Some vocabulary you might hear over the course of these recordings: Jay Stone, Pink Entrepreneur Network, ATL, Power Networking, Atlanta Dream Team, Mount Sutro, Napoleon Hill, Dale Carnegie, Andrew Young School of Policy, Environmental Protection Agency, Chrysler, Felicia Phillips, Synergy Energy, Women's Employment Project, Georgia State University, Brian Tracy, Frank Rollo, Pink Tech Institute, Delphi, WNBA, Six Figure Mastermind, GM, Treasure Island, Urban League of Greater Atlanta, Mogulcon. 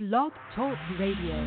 Blog Talk Radio.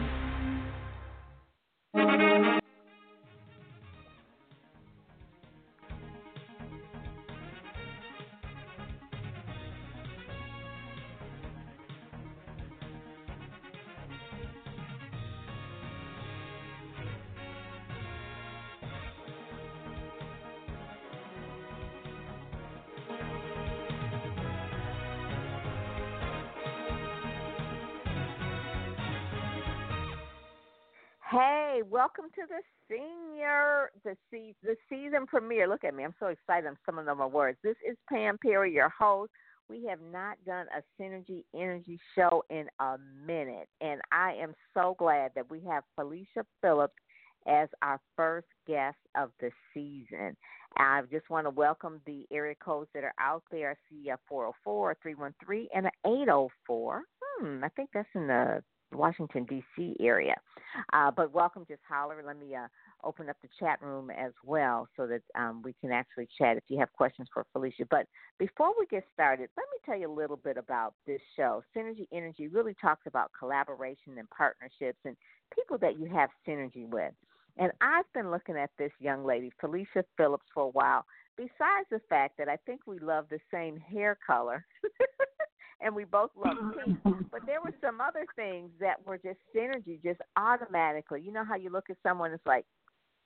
Welcome to the season premiere. Look at me. I'm so excited. I'm stumbling over my words. This is Pam Perry, your host. We have not done a Synergy Energy show in a minute, and I am so glad that we have Felicia Phillips as our first guest of the season. I just want to welcome the area codes that are out there. I see a 404, a 313, and an 804. I think that's in the Washington, D.C. area. But welcome. Just holler. Let me open up the chat room as well so that we can actually chat if you have questions for Felicia. But before we get started, let me tell you a little bit about this show. Synergy Energy really talks about collaboration and partnerships and people that you have synergy with. And I've been looking at this young lady, Felicia Phillips, for a while. Besides the fact that I think we love the same hair color, and we both love pink. But there were some other things that were just synergy, just automatically. You know how you look at someone, it's like,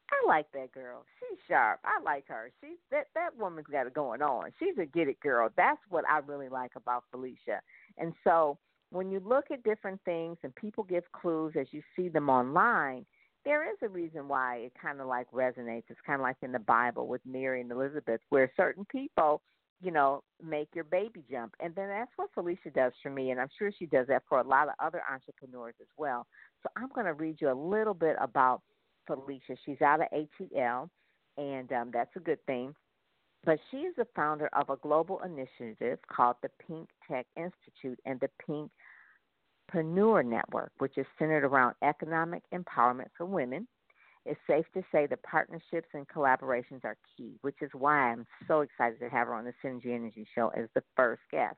I like that girl. She's sharp. I like her. She's that woman's got it going on. She's a get it girl. That's what I really like about Felicia. And so when you look at different things and people give clues as you see them online, there is a reason why it kind of like resonates. It's kind of like in the Bible with Mary and Elizabeth, where certain people, you know, make your baby jump. And then that's what Felicia does for me, and I'm sure she does that for a lot of other entrepreneurs as well. So I'm going to read you a little bit about Felicia. She's out of ATL, and that's a good thing. But she is the founder of a global initiative called the Pink Tech Institute and the Pink Entrepreneur Network, which is centered around economic empowerment for women. It's safe to say the partnerships and collaborations are key, which is why I'm so excited to have her on the Synergy Energy Show as the first guest.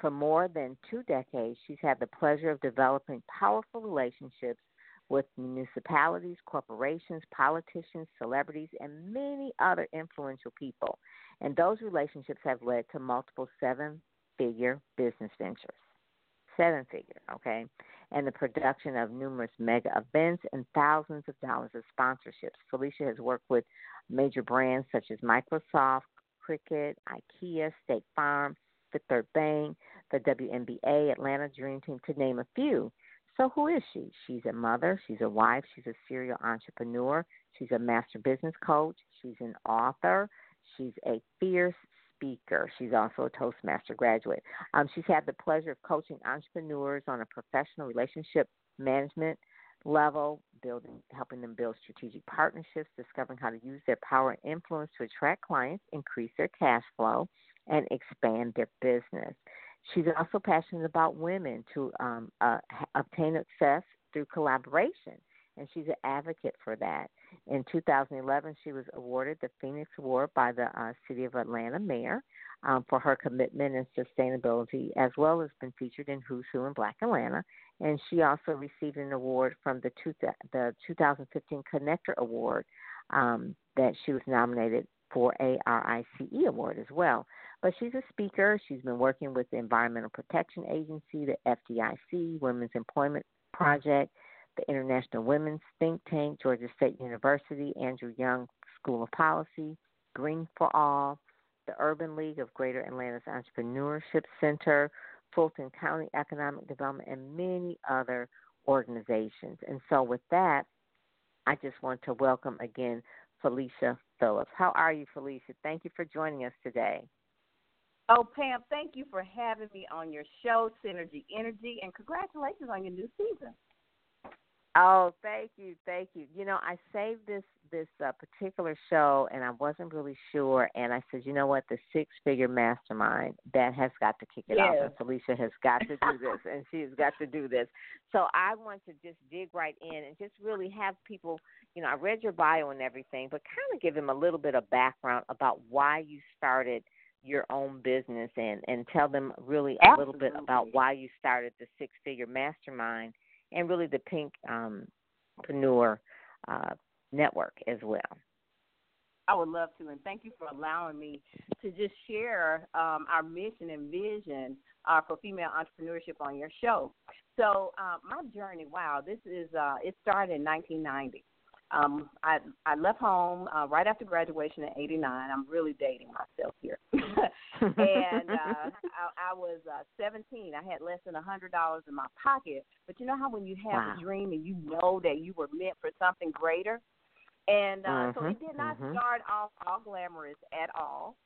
For more than 2 decades, she's had the pleasure of developing powerful relationships with municipalities, corporations, politicians, celebrities, and many other influential people. And those relationships have led to multiple 7-figure business ventures. 7-figure, okay, and the production of numerous mega events and thousands of dollars of sponsorships. Felicia has worked with major brands such as Microsoft, Cricket, IKEA, State Farm, Fifth Third Bank, the WNBA, Atlanta Dream Team, to name a few. So who is she? She's a mother. She's a wife. She's a serial entrepreneur. She's a master business coach. She's an author. She's a fierce speaker. She's also a Toastmaster graduate. She's had the pleasure of coaching entrepreneurs on a professional relationship management level, helping them build strategic partnerships, discovering how to use their power and influence to attract clients, increase their cash flow, and expand their business. She's also passionate about women to obtain success through collaboration, and she's an advocate for that. In 2011, she was awarded the Phoenix Award by the City of Atlanta Mayor for her commitment and sustainability, as well as been featured in Who's Who in Black Atlanta. And she also received an award from the 2015 Connector Award that she was nominated for a RICE Award as well. But she's a speaker. She's been working with the Environmental Protection Agency, the FDIC, Women's Employment Project, the International Women's Think Tank, Georgia State University, Andrew Young School of Policy, Green for All, the Urban League of Greater Atlanta's Entrepreneurship Center, Fulton County Economic Development, and many other organizations. And so with that, I just want to welcome again Felicia Phillips. How are you, Felicia? Thank you for joining us today. Oh, Pam, thank you for having me on your show, Synergy Energy, and congratulations on your new season. Oh, thank you, thank you. You know, I saved this particular show, and I wasn't really sure, and I said, you know what, the Six-Figure Mastermind, that has got to kick it off, and Felicia has got to do this, and she has got to do this. So I want to just dig right in and just really have people, you know, I read your bio and everything, but kind of give them a little bit of background about why you started your own business and tell them really a little bit about why you started the Six Figure Mastermind and really the Pink Entrepreneur Network as well. I would love to, and thank you for allowing me to just share our mission and vision for female entrepreneurship on your show. So my journey, it started in 1990. I left home right after graduation in 89. I'm really dating myself here. And I was 17. I had less than $100 in my pocket. But you know how when you have a dream and you know that you were meant for something greater? And so it did not start off all glamorous at all.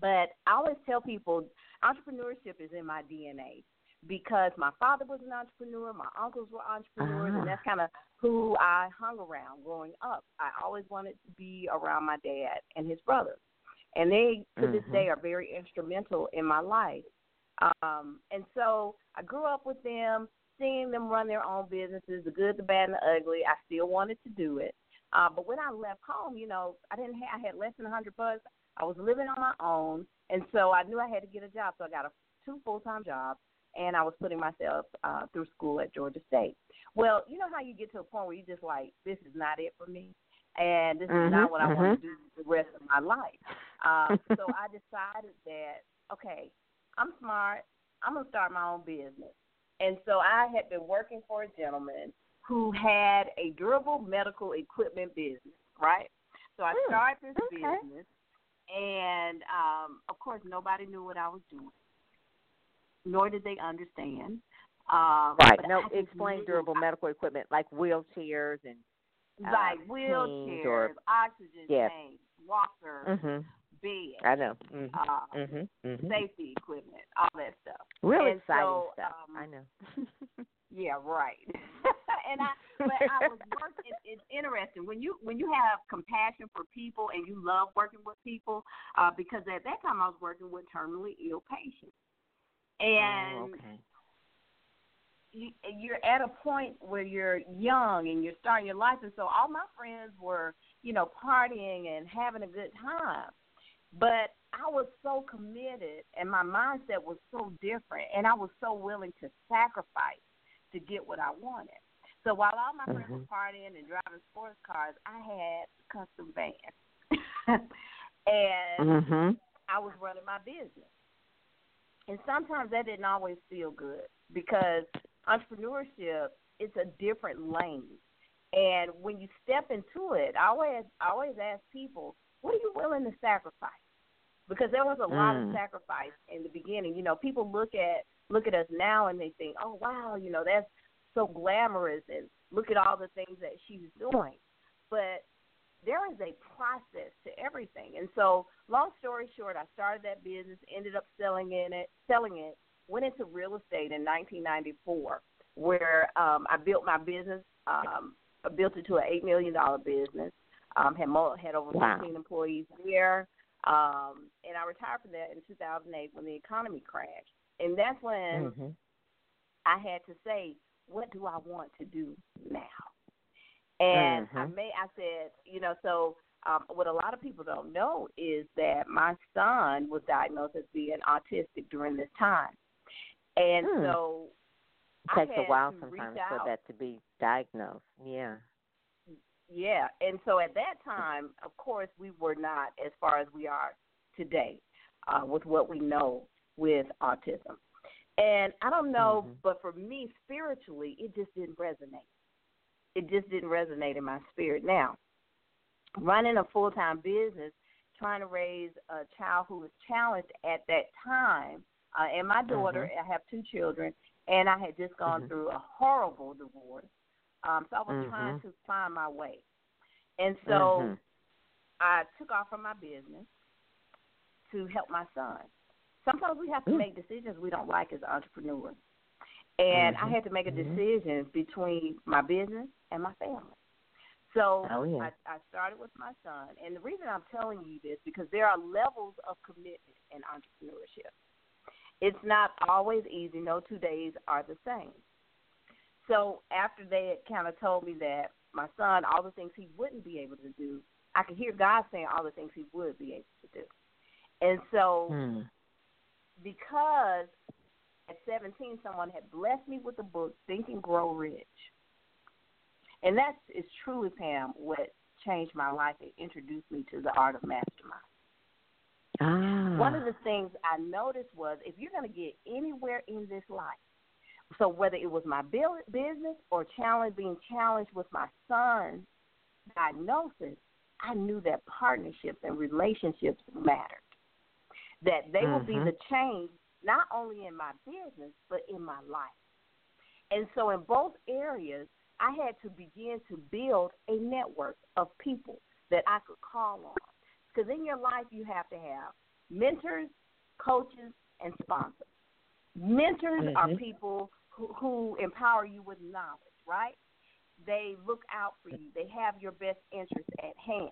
But I always tell people entrepreneurship is in my DNA. Because my father was an entrepreneur, my uncles were entrepreneurs, and that's kind of who I hung around growing up. I always wanted to be around my dad and his brother, and they, to this day, are very instrumental in my life. And so I grew up with them, seeing them run their own businesses, the good, the bad, and the ugly. I still wanted to do it. But when I left home, you know, I had less than $100. I was living on my own, and so I knew I had to get a job, so I got two full-time jobs. And I was putting myself through school at Georgia State. Well, you know how you get to a point where you're just like, this is not it for me, and this is not what I want to do the rest of my life. So I decided that, okay, I'm smart. I'm going to start my own business. And so I had been working for a gentleman who had a durable medical equipment business, right? So I started this business, and, of course, nobody knew what I was doing. Nor did they understand. Right. No, explain durable medical equipment like wheelchairs and like wheelchairs, or, oxygen tanks, walkers, beds. I know. Safety equipment, all that stuff. Really and exciting stuff. I know. Yeah, right. But I was working. It's interesting when you have compassion for people and you love working with people because at that time I was working with terminally ill patients. And you're at a point where you're young and you're starting your life. And so all my friends were, you know, partying and having a good time. But I was so committed and my mindset was so different. And I was so willing to sacrifice to get what I wanted. So while all my friends were partying and driving sports cars, I had a custom van. And I was running my business. And sometimes that didn't always feel good because entrepreneurship, it's a different lane. And when you step into it, I always ask people, what are you willing to sacrifice? Because there was a lot of sacrifice in the beginning. You know, people look at us now and they think, oh, wow, you know, that's so glamorous and look at all the things that she's doing. But there is a process to everything. And so long story short, I started that business, ended up selling it, went into real estate in 1994, where I built my business. I built it to an $8 million business, had over 15 employees there, and I retired from that in 2008 when the economy crashed. And that's when I had to say, what do I want to do now? And I said, you know, so what a lot of people don't know is that my son was diagnosed as being autistic during this time. And so it takes a while sometimes for that to be diagnosed. Yeah. Yeah. And so at that time, of course, we were not as far as we are today with what we know with autism. And I don't know, but for me spiritually, it just didn't resonate. It just didn't resonate in my spirit. Now, running a full-time business, trying to raise a child who was challenged at that time, and my daughter, I have two children, and I had just gone through a horrible divorce. So I was trying to find my way. And so I took off from my business to help my son. Sometimes we have to make decisions we don't like as entrepreneurs. And I had to make a decision between my business and my family. So I started with my son. And the reason I'm telling you this, because there are levels of commitment in entrepreneurship. It's not always easy. No 2 days are the same. So after they had kind of told me that my son, all the things he wouldn't be able to do, I could hear God saying all the things he would be able to do. And so because at 17, someone had blessed me with the book, Think and Grow Rich. And that is truly, Pam, what changed my life and introduced me to the art of mastermind. Ah. One of the things I noticed was if you're going to get anywhere in this life, so whether it was my business or being challenged with my son's diagnosis, I knew that partnerships and relationships mattered, that they would be the change not only in my business but in my life. And so in both areas, I had to begin to build a network of people that I could call on. Because in your life, you have to have mentors, coaches, and sponsors. Mentors are people who empower you with knowledge, right? They look out for you. They have your best interest at hand.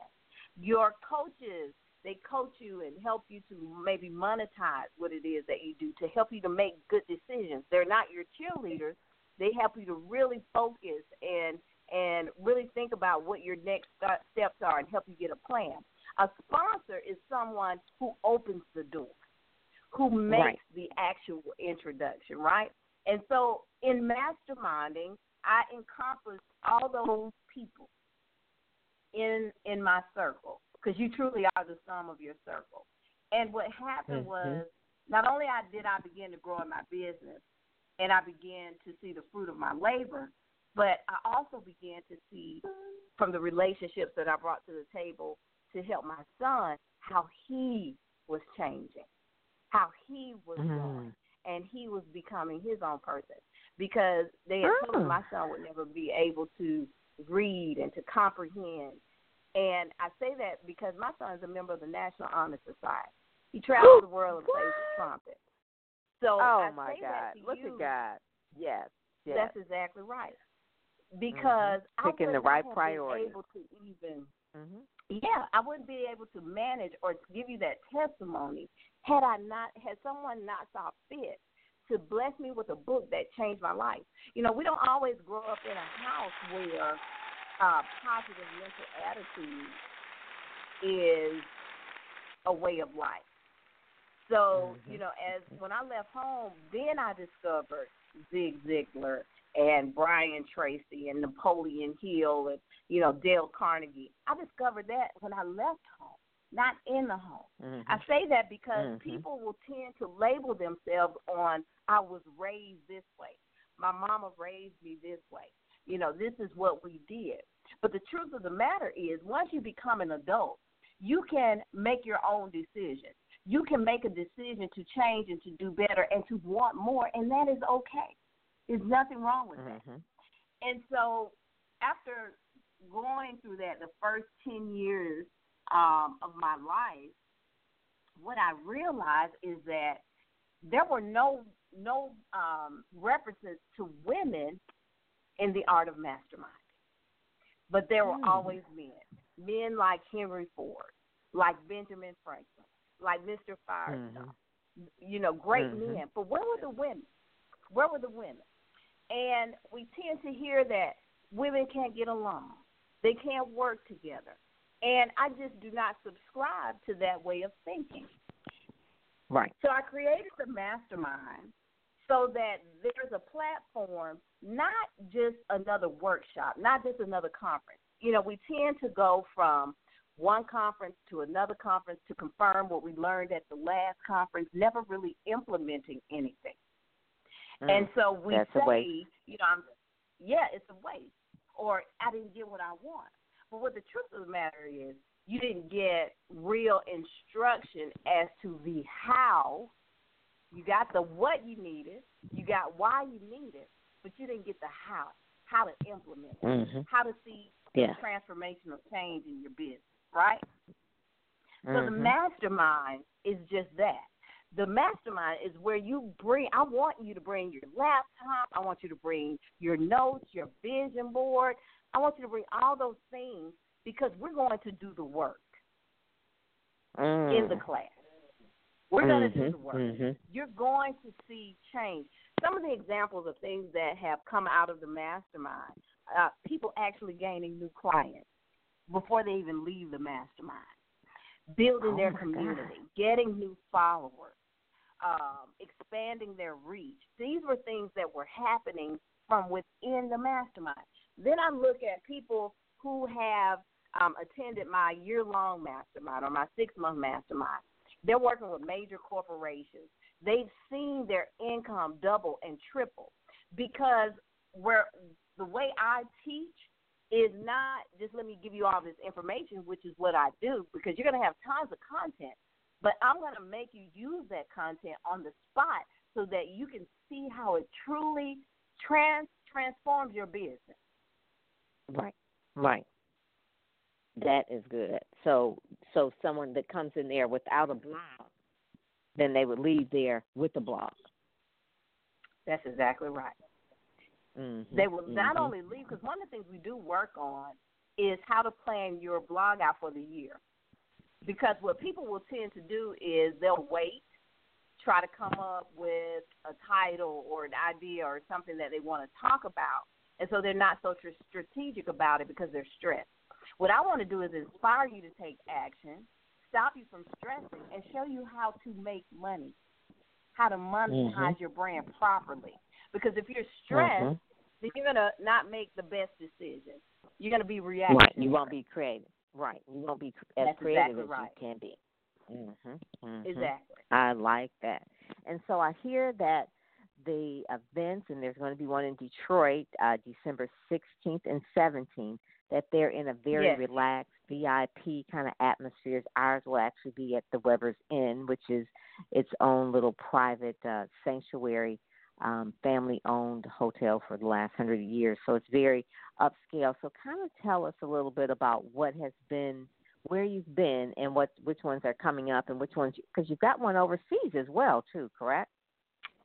Your coaches, they coach you and help you to maybe monetize what it is that you do to help you to make good decisions. They're not your cheerleaders. They help you to really focus and really think about what your next steps are and help you get a plan. A sponsor is someone who opens the door, who makes the actual introduction, right? And so in masterminding, I encompassed all those people in my circle, because you truly are the sum of your circle. And what happened was, not only did I begin to grow in my business, and I began to see the fruit of my labor, but I also began to see from the relationships that I brought to the table to help my son, how he was changing, how he was growing, and he was becoming his own person. Because they had told me my son would never be able to read and to comprehend. And I say that because my son is a member of the National Honor Society. He travels the world and plays the trumpet. So Look at God. Yes, yes. That's exactly right. Because picking the right priority. I wouldn't be able to manage or give you that testimony had someone not saw fit to bless me with a book that changed my life. You know, we don't always grow up in a house where positive mental attitude is a way of life. So, you know, as when I left home, then I discovered Zig Ziglar and Brian Tracy and Napoleon Hill and, you know, Dale Carnegie. I discovered that when I left home, not in the home. I say that because people will tend to label themselves on, I was raised this way. My mama raised me this way. You know, this is what we did. But the truth of the matter is, once you become an adult, you can make your own decisions. You can make a decision to change and to do better and to want more, and that is okay. There's nothing wrong with that. And so after going through that, the first 10 years of my life, what I realized is that there were no references to women in the art of mastermind, but there were always men like Henry Ford, like Benjamin Franklin, like Mr. Firestone, you know, great men. But where were the women? Where were the women? And we tend to hear that women can't get along. They can't work together. And I just do not subscribe to that way of thinking. Right. So I created the mastermind so that there's a platform, not just another workshop, not just another conference. You know, we tend to go from one conference to another conference to confirm what we learned at the last conference, never really implementing anything. And so we say, you know, it's a waste, or I didn't get what I want. But what the truth of the matter is, you didn't get real instruction as to the how. You got the what you needed, you got why you needed, but you didn't get the how to implement it, how to see transformational change in your business, right? So the mastermind is just that. The mastermind is where you bring, I want you to bring your laptop, I want you to bring your notes, your vision board, I want you to bring all those things because we're going to do the work in the class. We're going to do the work. You're going to see change. Some of the examples of things that have come out of the mastermind, people actually gaining new clients before they even leave the mastermind. building their community, getting new followers, expanding their reach. These were things that were happening from within the mastermind. Then I look at people who have attended my year-long mastermind or my six-month mastermind. They're working with major corporations. They've seen their income double and triple because the way I teach is not just let me give you all this information, which is what I do, because you're going to have tons of content, but I'm going to make you use that content on the spot so that you can see how it truly transforms your business. Right, right. That is good. So someone that comes in there without a blog, then they would leave there with a blog. That's exactly right. Mm-hmm, they will not only leave, because one of the things we do work on is how to plan your blog out for the year. Because what people will tend to do is they'll wait, try to come up with a title or an idea or something that they want to talk about, and so they're not so strategic about it because they're stressed. What I want to do is inspire you to take action, stop you from stressing, and show you how to make money, how to monetize your brand properly. Because if you're stressed, then you're going to not make the best decision. You're going to be reactive. Right. You won't be creative. Right. You won't be as creative as you can be. Exactly. I like that. And so I hear that the events, and there's going to be one in Detroit, December 16th and 17th, that they're in a very relaxed VIP kind of atmosphere. Ours will actually be at the Weber's Inn, which is its own little private sanctuary, family-owned hotel for the last 100 years. So it's very upscale. So kind of tell us a little bit about what has been, where you've been, and which ones are coming up and which ones, because you've got one overseas as well, too, correct?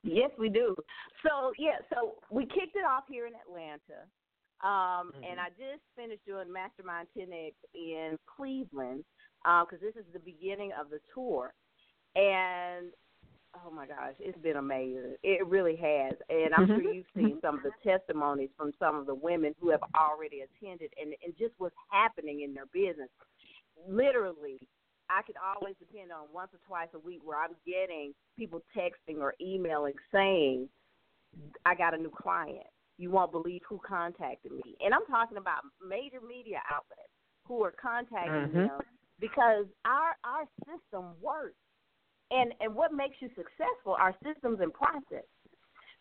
Yes, we do. So we kicked it off here in Atlanta. And I just finished doing Mastermind 10X in Cleveland because this is the beginning of the tour. And, oh, my gosh, it's been amazing. It really has. And I'm sure you've seen some of the testimonies from some of the women who have already attended and just what's happening in their business. Literally, I could always depend on once or twice a week where I'm getting people texting or emailing saying, I got a new client. You won't believe who contacted me. And I'm talking about major media outlets who are contacting them because our system works. And what makes you successful are systems and process.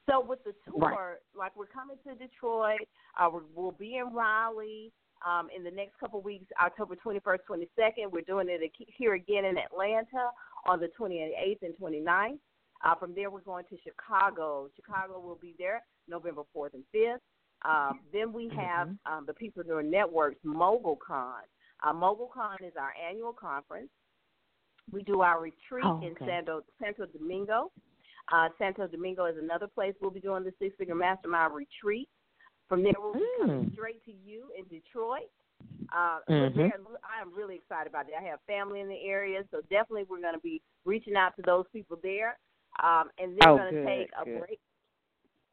So with the tour, like we're coming to Detroit, we'll be in Raleigh in the next couple of weeks, October 21st, 22nd. We're doing it here again in Atlanta on the 28th and 29th. From there, we're going to Chicago. Chicago will be there November 4th and 5th. Then we have the Pinkpreneur Network's Mogulcon. Mogulcon is our annual conference. We do our retreat in Santo Domingo. Santo Domingo is another place we'll be doing the Six Figure Mastermind retreat. From there, we'll be coming straight to you in Detroit. I am really excited about that. I have family in the area, so definitely we're going to be reaching out to those people there. And they're going to take a break,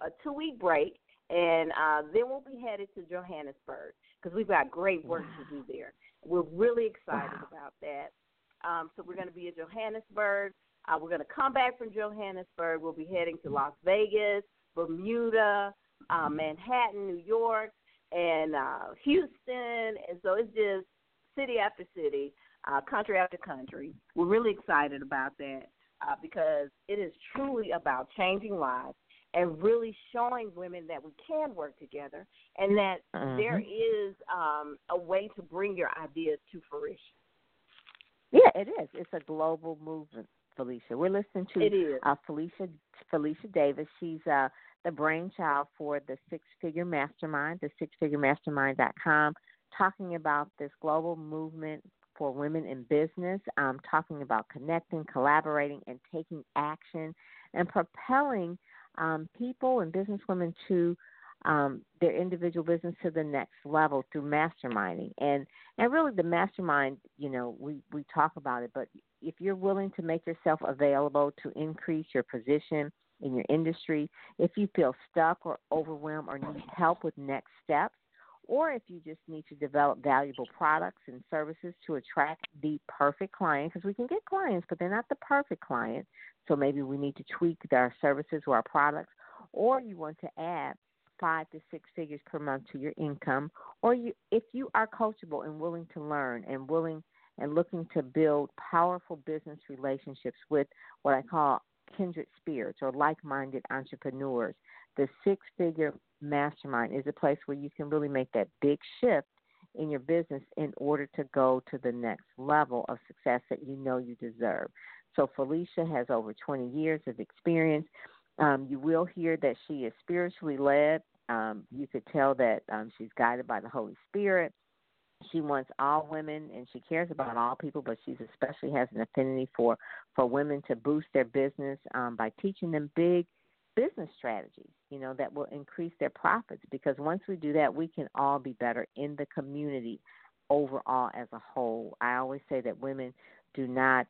a 2-week break, and then we'll be headed to Johannesburg because we've got great work to do there. We're really excited about that. So we're going to be in Johannesburg. We're going to come back from Johannesburg. We'll be heading to Las Vegas, Bermuda, Manhattan, New York, and Houston. And so it's just city after city, country after country. We're really excited about that. Because it is truly about changing lives and really showing women that we can work together and that there is a way to bring your ideas to fruition. Yeah, it is. It's a global movement, Felicia. We're listening to Felicia Davis. She's the brainchild for the Six Figure Mastermind, the SixFigureMastermind.com, talking about this global movement for women in business, talking about connecting, collaborating, and taking action, and propelling people and businesswomen to their individual business to the next level through masterminding. And really the mastermind, you know, we talk about it, but if you're willing to make yourself available to increase your position in your industry, if you feel stuck or overwhelmed or need help with next steps, or if you just need to develop valuable products and services to attract the perfect client, because we can get clients, but they're not the perfect client. So maybe we need to tweak our services or our products, or you want to add 5 to 6 figures per month to your income, or if you are coachable and willing to learn and willing and looking to build powerful business relationships with what I call kindred spirits or like-minded entrepreneurs, the Six-Figure Mastermind is a place where you can really make that big shift in your business in order to go to the next level of success that you know you deserve. So Felicia has over 20 years of experience. You will hear that she is spiritually led. You could tell that she's guided by the Holy Spirit. She wants all women, and she cares about all people, but she especially has an affinity for women to boost their business by teaching them big business strategies, you know, that will increase their profits, because once we do that, we can all be better in the community overall as a whole. I always say that women do not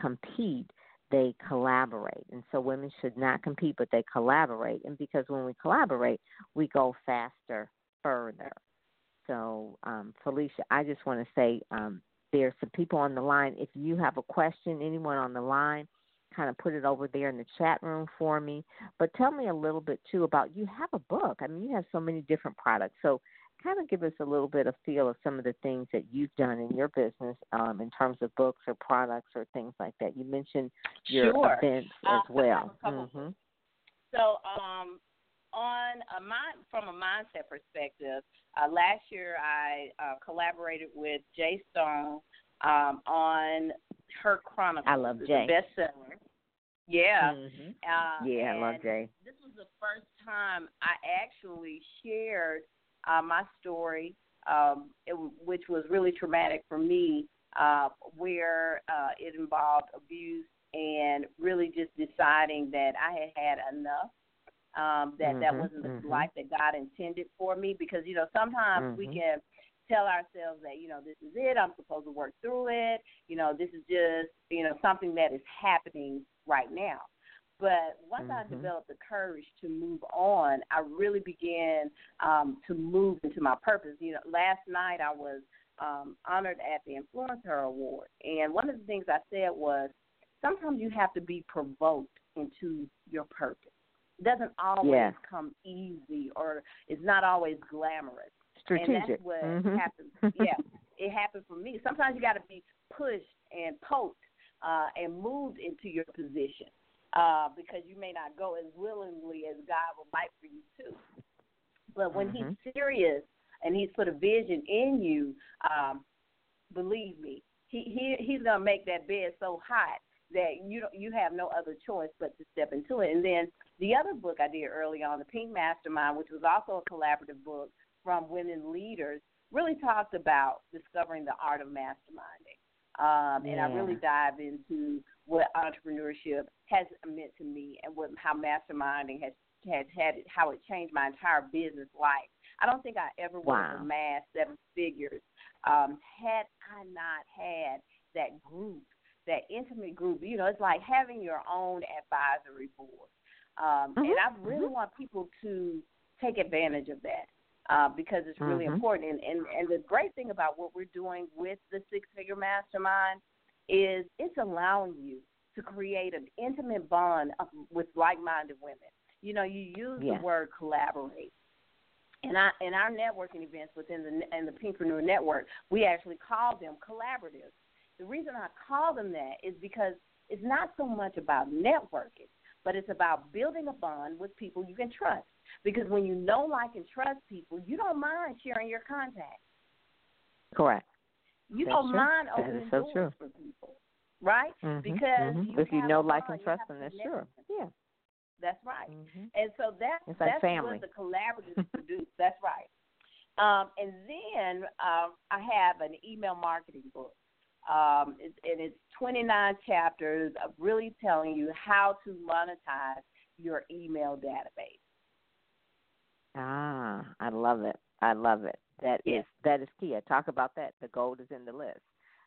compete. They collaborate, and so women should not compete, but they collaborate, and because when we collaborate, we go faster, further. So, Felicia, I just want to say there's some people on the line. If you have a question, anyone on the line, kind of put it over there in the chat room for me. But tell me a little bit, too, about you have a book. I mean, you have so many different products. So kind of give us a little bit of feel of some of the things that you've done in your business in terms of books or products or things like that. You mentioned your events as well. So, from a mindset perspective, last year I collaborated with Jay Stone on her Chronicles. I love Jay. The bestseller. Yeah. Mm-hmm. Yeah, I love Jay. This was the first time I actually shared my story, which was really traumatic for me, where it involved abuse and really just deciding that I had had enough. That wasn't the life that God intended for me, because, you know, sometimes we can tell ourselves that, you know, this is it, I'm supposed to work through it, you know, this is just, you know, something that is happening right now. But once I developed the courage to move on, I really began to move into my purpose. You know, last night I was honored at the Influencer Award, and one of the things I said was, sometimes you have to be provoked into your purpose. Doesn't always come easy, or it's not always glamorous. Strategic. And that's what happens. Yeah, it happened for me. Sometimes you got to be pushed and poked and moved into your position because you may not go as willingly as God would like for you to. But when he's serious and he's put a vision in you, believe me, he's going to make that bed so hot that you have no other choice but to step into it. And then the other book I did early on, The Pink Mastermind, which was also a collaborative book from women leaders, really talked about discovering the art of masterminding. And I really dive into what entrepreneurship has meant to me and how masterminding has had it, how it changed my entire business life. I don't think I ever would have amassed 7 figures had I not had that group, that intimate group. You know, it's like having your own advisory board. And I really want people to take advantage of that because it's really important. And the great thing about what we're doing with the Six-Figure Mastermind is it's allowing you to create an intimate bond with like-minded women. You know, you use the word collaborate. And in our networking events within the Pinkpreneur Network, we actually call them collaboratives. The reason I call them that is because it's not so much about networking, but it's about building a bond with people you can trust. Because when you know, like, and trust people, you don't mind sharing your contacts. Correct. You don't mind opening doors for people, right? Because if you know, like, and trust them, that's true. Yeah. That's right. And so that's what the collaboratives produce. That's right. And then I have an email marketing book. And it's 29 chapters of really telling you how to monetize your email database. Ah, I love it. I love it. That is key. I talk about that. The gold is in the list.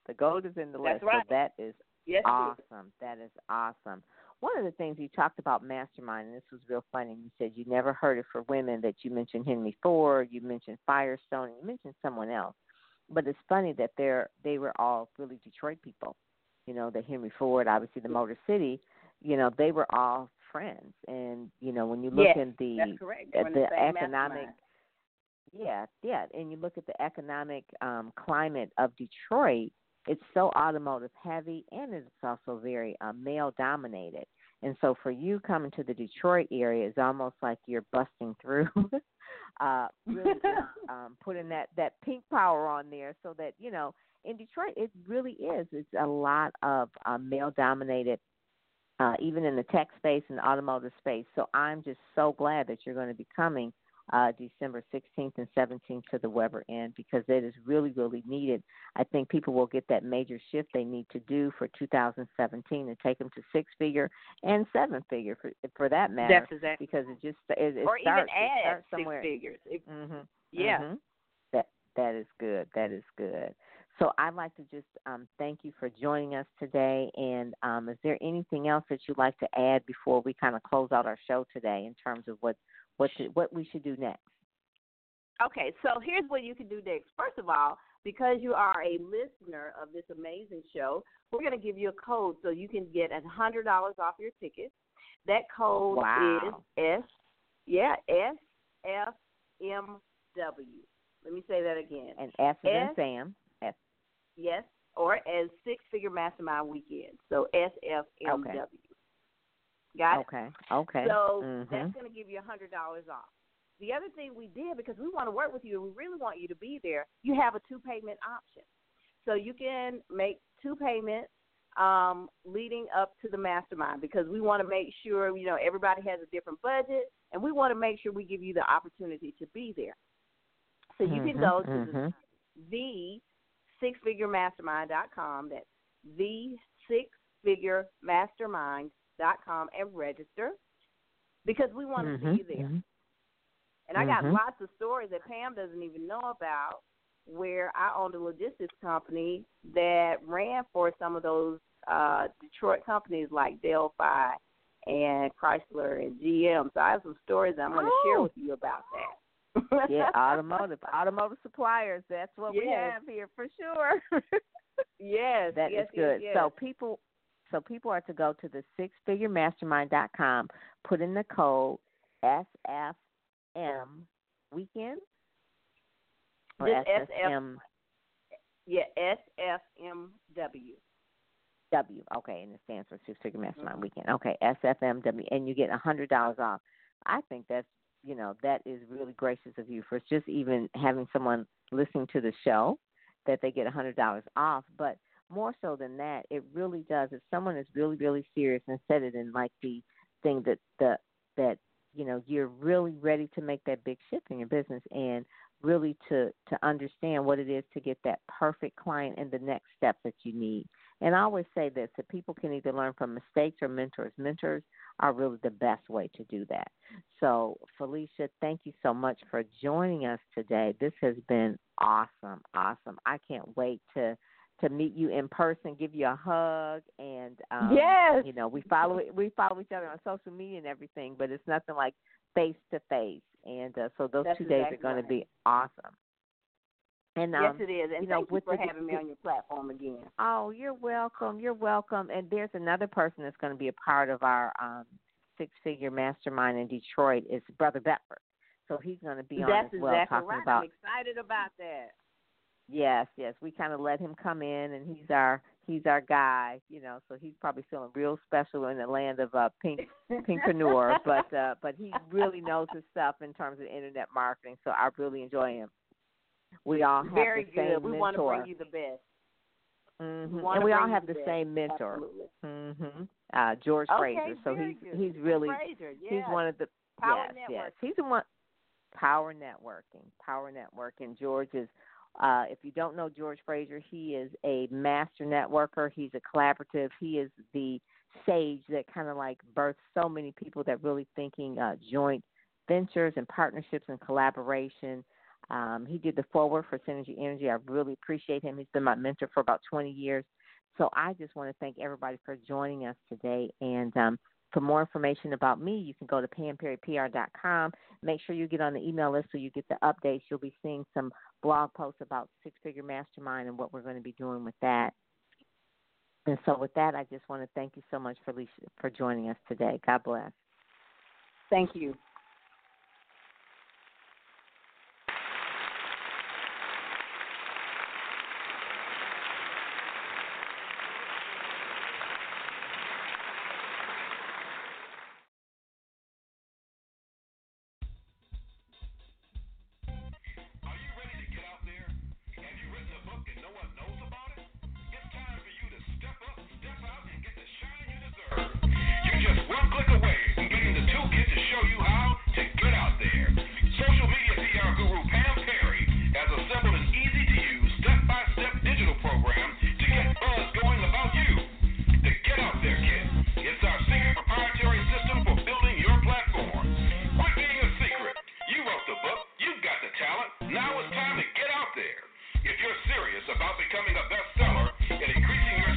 The gold is in the list. That's right. So that is awesome. That is awesome. one of the things you talked about mastermind, and this was real funny, you said you never heard it for women, that you mentioned Henry Ford, you mentioned Firestone, and you mentioned someone else. But it's funny that they were all really Detroit people. You know, the Henry Ford, obviously the Motor City, you know, they were all friends. And, you know, when you look at the economic and you look at the economic climate of Detroit, it's so automotive heavy, and it's also very male dominated. And so for you coming to the Detroit area, it's almost like you're busting through, really putting that pink power on there, so that, you know, in Detroit, it really is. It's a lot of male dominated, even in the tech space and the automotive space. So I'm just so glad that you're going to be coming December 16th and 17th to the Weber End, because it is really, really needed. I think people will get that major shift they need to do for 2017 and take them to six-figure and seven-figure for that matter. That's exactly. Because it just it starts somewhere. Six figures. That is good. That is good. So I'd like to just thank you for joining us today. And is there anything else that you'd like to add before we kind of close out our show today in terms of what we should do next? Okay, so here's what you can do next. First of all, because you are a listener of this amazing show, we're going to give you a code so you can get $100 off your ticket. That code is SFMW. Let me say that again. And S is in Sam. F. Yes, or as Six Figure Mastermind Weekend. So SFMW. Okay. Got it? Okay. So that's going to give you $100 off. The other thing we did, because we want to work with you and we really want you to be there, you have a two-payment option. So you can make two payments leading up to the mastermind, because we want to make sure, you know, everybody has a different budget, and we want to make sure we give you the opportunity to be there. So you can go to the SixFigureMastermind.com. That's the SixFigureMastermind.com and register, because we want to see you there. And I got lots of stories that Pam doesn't even know about, where I owned a logistics company that ran for some of those Detroit companies like Delphi and Chrysler and GM. So I have some stories that I'm going to share with you about that. Yeah, automotive suppliers. That's what we have here for sure. That is good. Yes. So people are to go to the SixFigureMastermind.com, put in the code SFM Weekend. Or SFM. Yeah, SFMW. W. Okay, and it stands for Six Figure Mastermind Weekend. Okay, SFMW, and you get $100 off. I think that's, you know, that is really gracious of you for just even having someone listening to the show, that they get $100 off. But more so than that, it really does. If someone is really, really serious and said it in like the thing that you know, you're really ready to make that big shift in your business and really to understand what it is to get that perfect client and the next step that you need. And I always say this, that people can either learn from mistakes or mentors. Mentors are really the best way to do that. So, Felicia, thank you so much for joining us today. This has been awesome, awesome. I can't wait to meet you in person, give you a hug, and, you know, we follow each other on social media and everything, but it's nothing like face-to-face. And so those 2 days are going to be awesome. And, yes, it is. And thank you for having me on your platform again. Oh, you're welcome. You're welcome. And there's another person that's going to be a part of our six-figure mastermind in Detroit. Is Brother Bedford. So he's going to be on as well. I'm excited about that. Yes. We kind of let him come in, and he's our guy, you know, so he's probably feeling real special in the land of Pinkpreneur, but he really knows his stuff in terms of internet marketing, so I really enjoy him. We all have the same mentor. We want to bring you the best. And we all have the same mentor. George Fraser. So he's really he's one of the Power Network. He's the one. Power networking. George is if you don't know George Fraser, he is a master networker. He's a collaborative. He is the sage that kind of like birthed so many people that really thinking joint ventures and partnerships and collaboration. He did the foreword for Synergy Energy. I really appreciate him. He's been my mentor for about 20 years. So I just want to thank everybody for joining us today. And for more information about me, you can go to PamPerryPR.com. Make sure you get on the email list so you get the updates. You'll be seeing some blog posts about Six Figure Mastermind and what we're going to be doing with that. And so with that, I just want to thank you so much, Felicia, for joining us today. God bless. Thank you. Now it's time to get out there. If you're serious about becoming a bestseller and increasing your